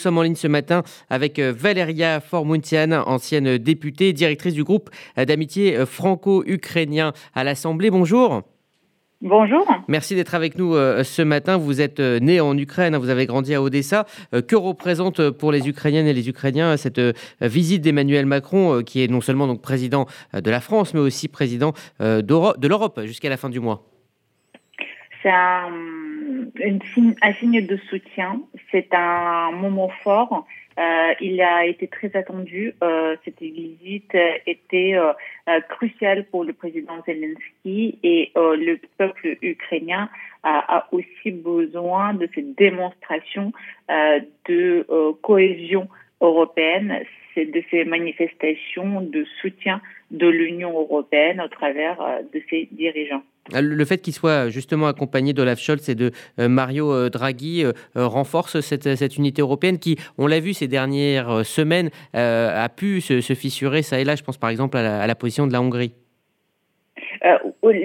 Nous sommes en ligne ce matin avec Valeria Faure Muntian, ancienne députée, directrice du groupe d'amitié franco-ukrainien à l'Assemblée. Bonjour. Bonjour. Merci d'être avec nous ce matin. Vous êtes née en Ukraine, vous avez grandi à Odessa. Que représente pour les Ukrainiennes et les Ukrainiens cette visite d'Emmanuel Macron, qui est non seulement donc président de la France, mais aussi président de l'Europe jusqu'à la fin du mois ? C'est un signe de soutien, c'est un moment fort, il a été très attendu, cette visite était cruciale pour le président Zelensky et le peuple ukrainien a aussi besoin de cette démonstration de cohésion européenne, c'est de ces manifestations de soutien de l'Union européenne au travers de ses dirigeants. Le fait qu'il soit justement accompagné d'Olaf Scholz et de Mario Draghi renforce cette unité européenne qui, on l'a vu ces dernières semaines, a pu se fissurer ça et là. Je pense par exemple à la position de la Hongrie.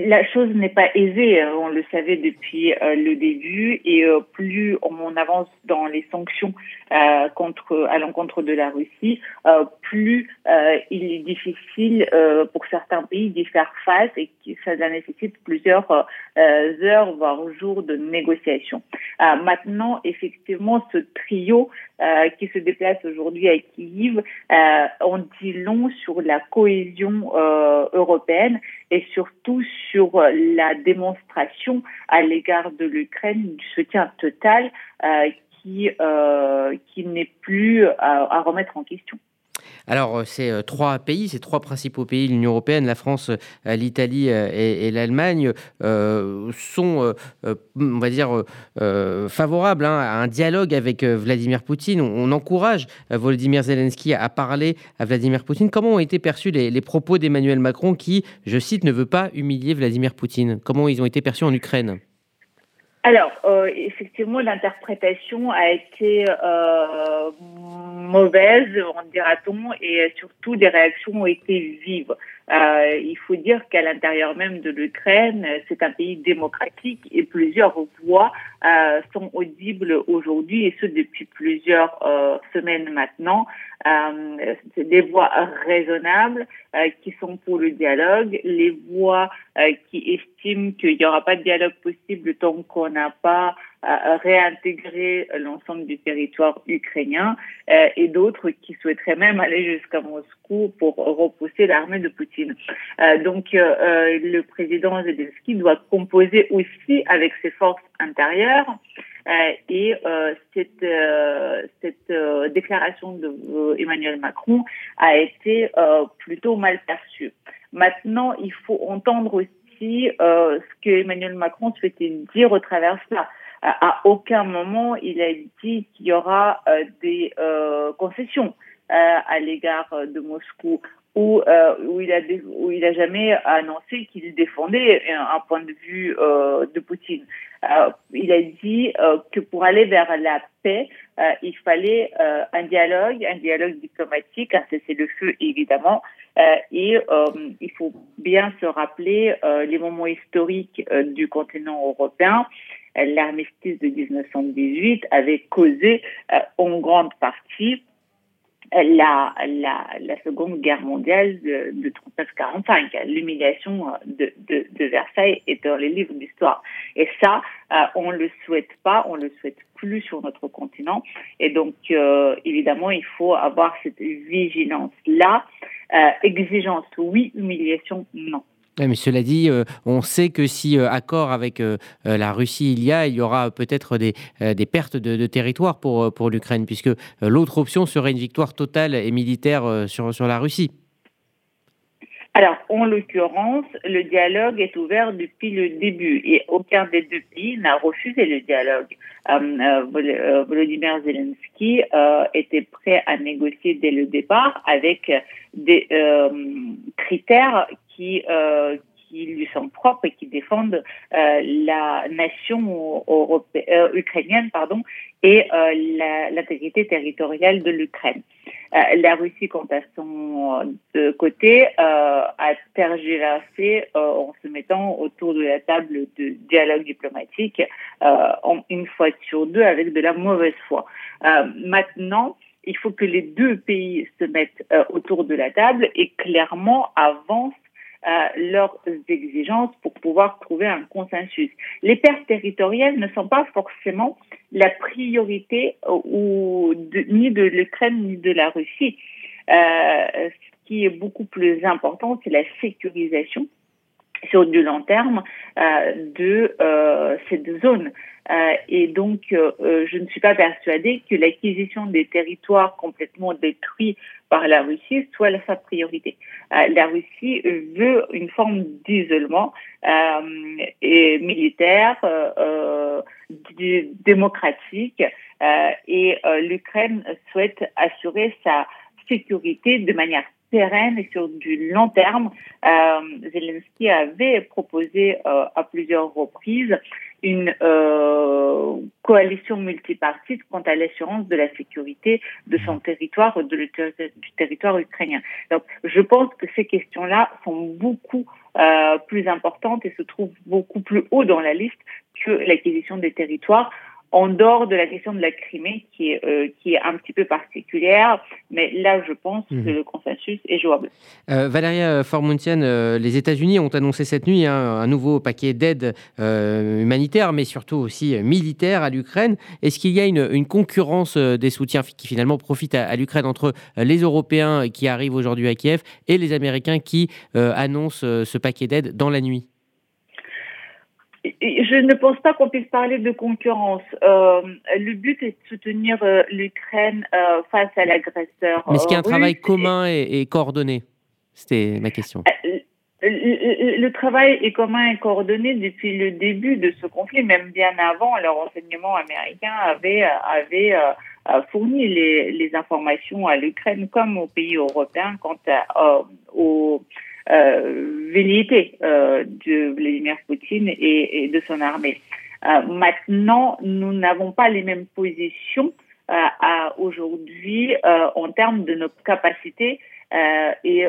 La chose n'est pas aisée, on le savait depuis le début, et plus on avance dans les sanctions à l'encontre de la Russie, plus il est difficile pour certains pays d'y faire face et ça nécessite plusieurs heures, voire jours de négociation. Maintenant, effectivement, ce trio qui se déplace aujourd'hui à Kiev en dit long sur la cohésion européenne et surtout sur la démonstration à l'égard de l'Ukraine du soutien total qui n'est plus à remettre en question. Alors, ces trois principaux pays, l'Union européenne, la France, l'Italie et l'Allemagne, sont, on va dire, favorables à un dialogue avec Vladimir Poutine. On encourage Volodymyr Zelensky à parler à Vladimir Poutine. Comment ont été perçus les propos d'Emmanuel Macron qui, je cite, ne veut pas humilier Vladimir Poutine ? Comment ils ont été perçus en Ukraine ? Alors, effectivement, l'interprétation a été mauvaise, en dira-t-on, et surtout des réactions ont été vives. Il faut dire qu'à l'intérieur même de l'Ukraine, c'est un pays démocratique et plusieurs voix sont audibles aujourd'hui, et ce depuis plusieurs semaines maintenant. C'est des voix raisonnables qui sont pour le dialogue, les voix qui estiment qu'il n'y aura pas de dialogue possible tant qu'on n'a pas réintégrer l'ensemble du territoire ukrainien et d'autres qui souhaiteraient même aller jusqu'à Moscou pour repousser l'armée de Poutine. Donc le président Zelensky doit composer aussi avec ses forces intérieures et cette déclaration d'Emmanuel Macron a été plutôt mal perçue. Maintenant, il faut entendre aussi ce que Emmanuel Macron souhaitait dire au travers de cela. À aucun moment, il a dit qu'il y aura des concessions à l'égard de Moscou, où il a jamais annoncé qu'il défendait un point de vue de Poutine. Il a dit que pour aller vers la paix, il fallait un dialogue diplomatique, un cessez-le-feu évidemment, et il faut bien se rappeler les moments historiques du continent européen. L'armistice de 1918 avait causé en grande partie la Seconde Guerre mondiale de 39-45, l'humiliation de Versailles est dans les livres d'histoire. Et ça, on le souhaite pas, on le souhaite plus sur notre continent. Et donc, évidemment, il faut avoir cette vigilance-là. Exigence, oui, humiliation, non. Mais cela dit, on sait que si accord avec la Russie il y aura peut-être des pertes de territoire pour l'Ukraine, puisque l'autre option serait une victoire totale et militaire sur la Russie. Alors, en l'occurrence, le dialogue est ouvert depuis le début et aucun des deux pays n'a refusé le dialogue. Volodymyr Zelensky était prêt à négocier dès le départ avec des critères qui lui sont propres et qui défendent la nation ukrainienne, et l'intégrité territoriale de l'Ukraine. La Russie, quant à son côté, a tergiversé en se mettant autour de la table de dialogue diplomatique une fois sur deux avec de la mauvaise foi. Maintenant, il faut que les deux pays se mettent autour de la table et clairement avancent leurs exigences pour pouvoir trouver un consensus. Les pertes territoriales ne sont pas forcément la priorité ni de l'Ukraine ni de la Russie. Ce qui est beaucoup plus important, c'est la sécurisation sur du long terme de cette zone. Et donc, je ne suis pas persuadée que l'acquisition des territoires complètement détruits par la Russie soit sa priorité. La Russie veut une forme d'isolement et militaire, démocratique, et l'Ukraine souhaite assurer sa sécurité de manière pérenne et sur du long terme. Zelensky avait proposé à plusieurs reprises une coalition multipartite quant à l'assurance de la sécurité de son territoire, du territoire ukrainien. Donc, je pense que ces questions-là sont beaucoup plus importantes et se trouvent beaucoup plus haut dans la liste que l'acquisition des territoires, en dehors de la question de la Crimée qui est un petit peu particulière, mais là, je pense que le consensus est jouable. Valeria Faure Muntian, les États-Unis ont annoncé cette nuit un nouveau paquet d'aide humanitaire, mais surtout aussi militaire à l'Ukraine. Est-ce qu'il y a une concurrence des soutiens qui finalement profitent à l'Ukraine entre les Européens qui arrivent aujourd'hui à Kiev et les Américains qui annoncent ce paquet d'aide dans la nuit ? Je ne pense pas qu'on puisse parler de concurrence. Le but est de soutenir l'Ukraine face à l'agresseur. Mais est-ce qu'il y a un travail commun et coordonné ? C'était ma question. Le travail est commun et coordonné depuis le début de ce conflit, même bien avant. Le renseignement américain avait fourni les informations à l'Ukraine comme aux pays européens quant aux velléité de Vladimir Poutine et de son armée. Maintenant, nous n'avons pas les mêmes positions aujourd'hui en termes de nos capacités et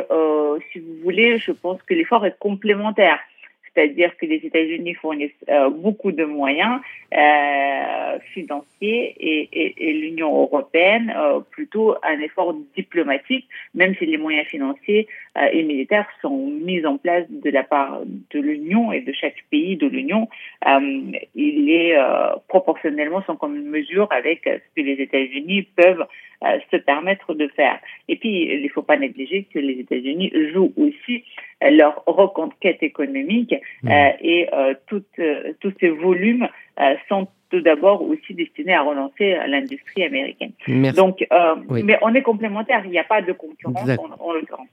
si vous voulez, je pense que l'effort est complémentaire. C'est-à-dire que les États-Unis fournissent beaucoup de moyens financiers et l'Union européenne plutôt un effort diplomatique, même si les moyens financiers et militaires sont mis en place de la part de l'Union et de chaque pays de l'Union. Il est proportionnellement sans commune mesure avec ce que les États-Unis peuvent se permettre de faire. Et puis, il ne faut pas négliger que les États-Unis jouent aussi leur reconquête économique et tous ces volumes sont tout d'abord aussi destinés à relancer l'industrie américaine. Merci. Donc, oui. Mais on est complémentaires, il n'y a pas de concurrence en l'occurrence.